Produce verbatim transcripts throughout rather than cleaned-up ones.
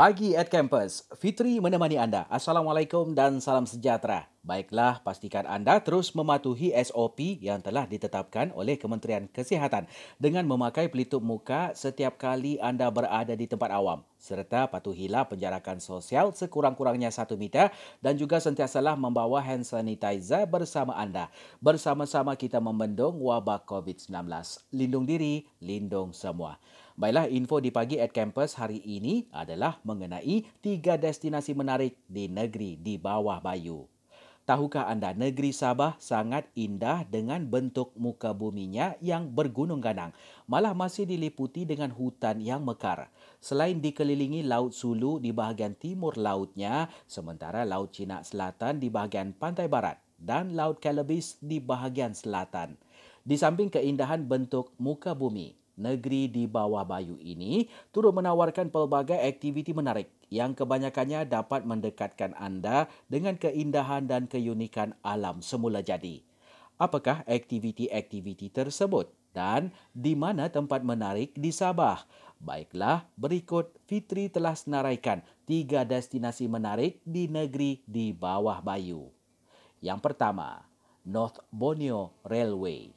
Pagi at Campus, Fitri menemani anda. Assalamualaikum dan salam sejahtera. Baiklah, pastikan anda terus mematuhi S O P yang telah ditetapkan oleh Kementerian Kesihatan dengan memakai pelitup muka setiap kali anda berada di tempat awam, serta patuhilah penjarakan sosial sekurang-kurangnya satu meter dan juga sentiasalah membawa hand sanitizer bersama anda. Bersama-sama kita membendung wabak COVID sembilan belas. Lindung diri, lindung semua. Baiklah, info di Pagi at Campus hari ini adalah mengenai tiga destinasi menarik di negeri di bawah bayu. Tahukah anda negeri Sabah sangat indah dengan bentuk muka buminya yang bergunung ganang, malah masih diliputi dengan hutan yang mekar. Selain dikelilingi Laut Sulu di bahagian timur lautnya, sementara Laut Cina Selatan di bahagian pantai barat dan Laut Celebes di bahagian selatan. Di samping keindahan bentuk muka bumi, negeri di bawah bayu ini turut menawarkan pelbagai aktiviti menarik yang kebanyakannya dapat mendekatkan anda dengan keindahan dan keunikan alam semula jadi. Apakah aktiviti-aktiviti tersebut dan di mana tempat menarik di Sabah? Baiklah, berikut Fitri telah senaraikan tiga destinasi menarik di negeri di bawah bayu. Yang pertama, North Borneo Railway.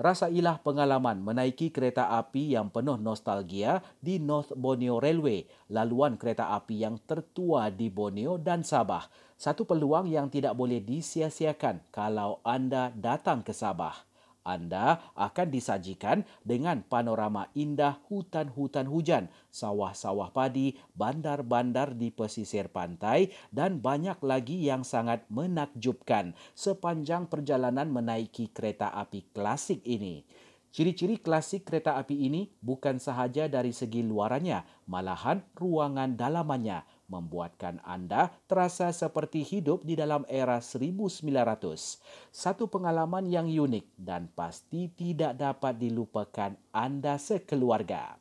Rasailah pengalaman menaiki kereta api yang penuh nostalgia di North Borneo Railway, laluan kereta api yang tertua di Borneo dan Sabah. Satu peluang yang tidak boleh disia-siakan kalau anda datang ke Sabah. Anda akan disajikan dengan panorama indah hutan-hutan hujan, sawah-sawah padi, bandar-bandar di pesisir pantai dan banyak lagi yang sangat menakjubkan sepanjang perjalanan menaiki kereta api klasik ini. Ciri-ciri klasik kereta api ini bukan sahaja dari segi luarannya, malahan ruangan dalamannya membuatkan anda terasa seperti hidup di dalam era seribu sembilan ratus. Satu pengalaman yang unik dan pasti tidak dapat dilupakan anda sekeluarga.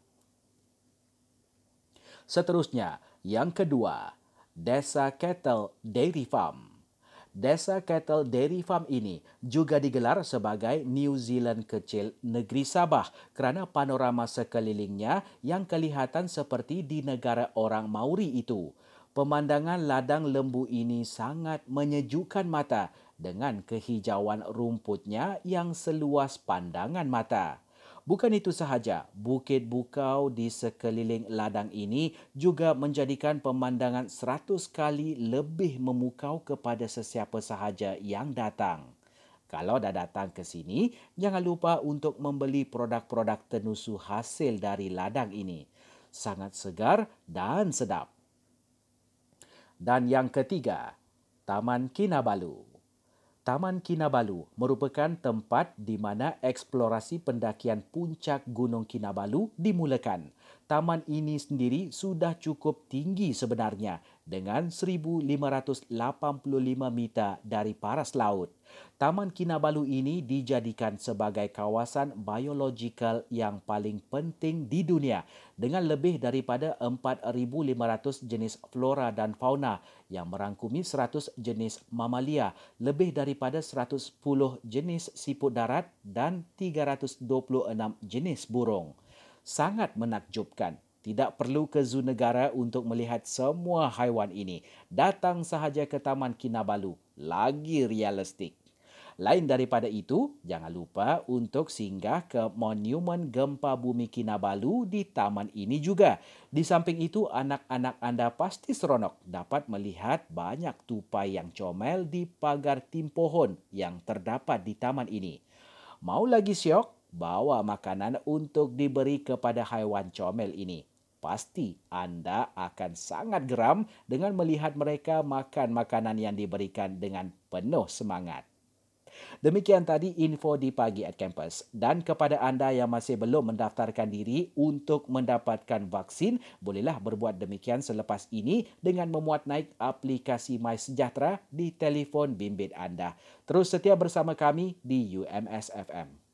Seterusnya, yang kedua, Desa Kettle Dairy Farm. Desa Kettle Dairy Farm ini juga digelar sebagai New Zealand kecil negeri Sabah kerana panorama sekelilingnya yang kelihatan seperti di negara orang Maori itu. Pemandangan ladang lembu ini sangat menyejukkan mata dengan kehijauan rumputnya yang seluas pandangan mata. Bukan itu sahaja, bukit bukau di sekeliling ladang ini juga menjadikan pemandangan seratus kali lebih memukau kepada sesiapa sahaja yang datang. Kalau dah datang ke sini, jangan lupa untuk membeli produk-produk tenusu hasil dari ladang ini. Sangat segar dan sedap. Dan yang ketiga, Taman Kinabalu. Taman Kinabalu merupakan tempat di mana eksplorasi pendakian puncak Gunung Kinabalu dimulakan. Taman ini sendiri sudah cukup tinggi sebenarnya dengan seribu lima ratus lapan puluh lima meter dari paras laut. Taman Kinabalu ini dijadikan sebagai kawasan biologikal yang paling penting di dunia dengan lebih daripada empat ribu lima ratus jenis flora dan fauna yang merangkumi seratus jenis mamalia, lebih daripada seratus sepuluh jenis siput darat dan tiga ratus dua puluh enam jenis burung. Sangat menakjubkan. Tidak perlu ke zoo negara untuk melihat semua haiwan ini. Datang sahaja ke Taman Kinabalu, lagi realistik. Lain daripada itu, jangan lupa untuk singgah ke Monumen Gempa Bumi Kinabalu di taman ini juga. Di samping itu, anak-anak anda pasti seronok dapat melihat banyak tupai yang comel di pagar tim pohon yang terdapat di taman ini. Mau lagi syok? Bawa makanan untuk diberi kepada haiwan comel ini. Pasti anda akan sangat geram dengan melihat mereka makan makanan yang diberikan dengan penuh semangat. Demikian tadi info di Pagi at Campus. Dan kepada anda yang masih belum mendaftarkan diri untuk mendapatkan vaksin, bolehlah berbuat demikian selepas ini dengan memuat naik aplikasi MySejahtera di telefon bimbit anda. Terus setia bersama kami di U M S F M.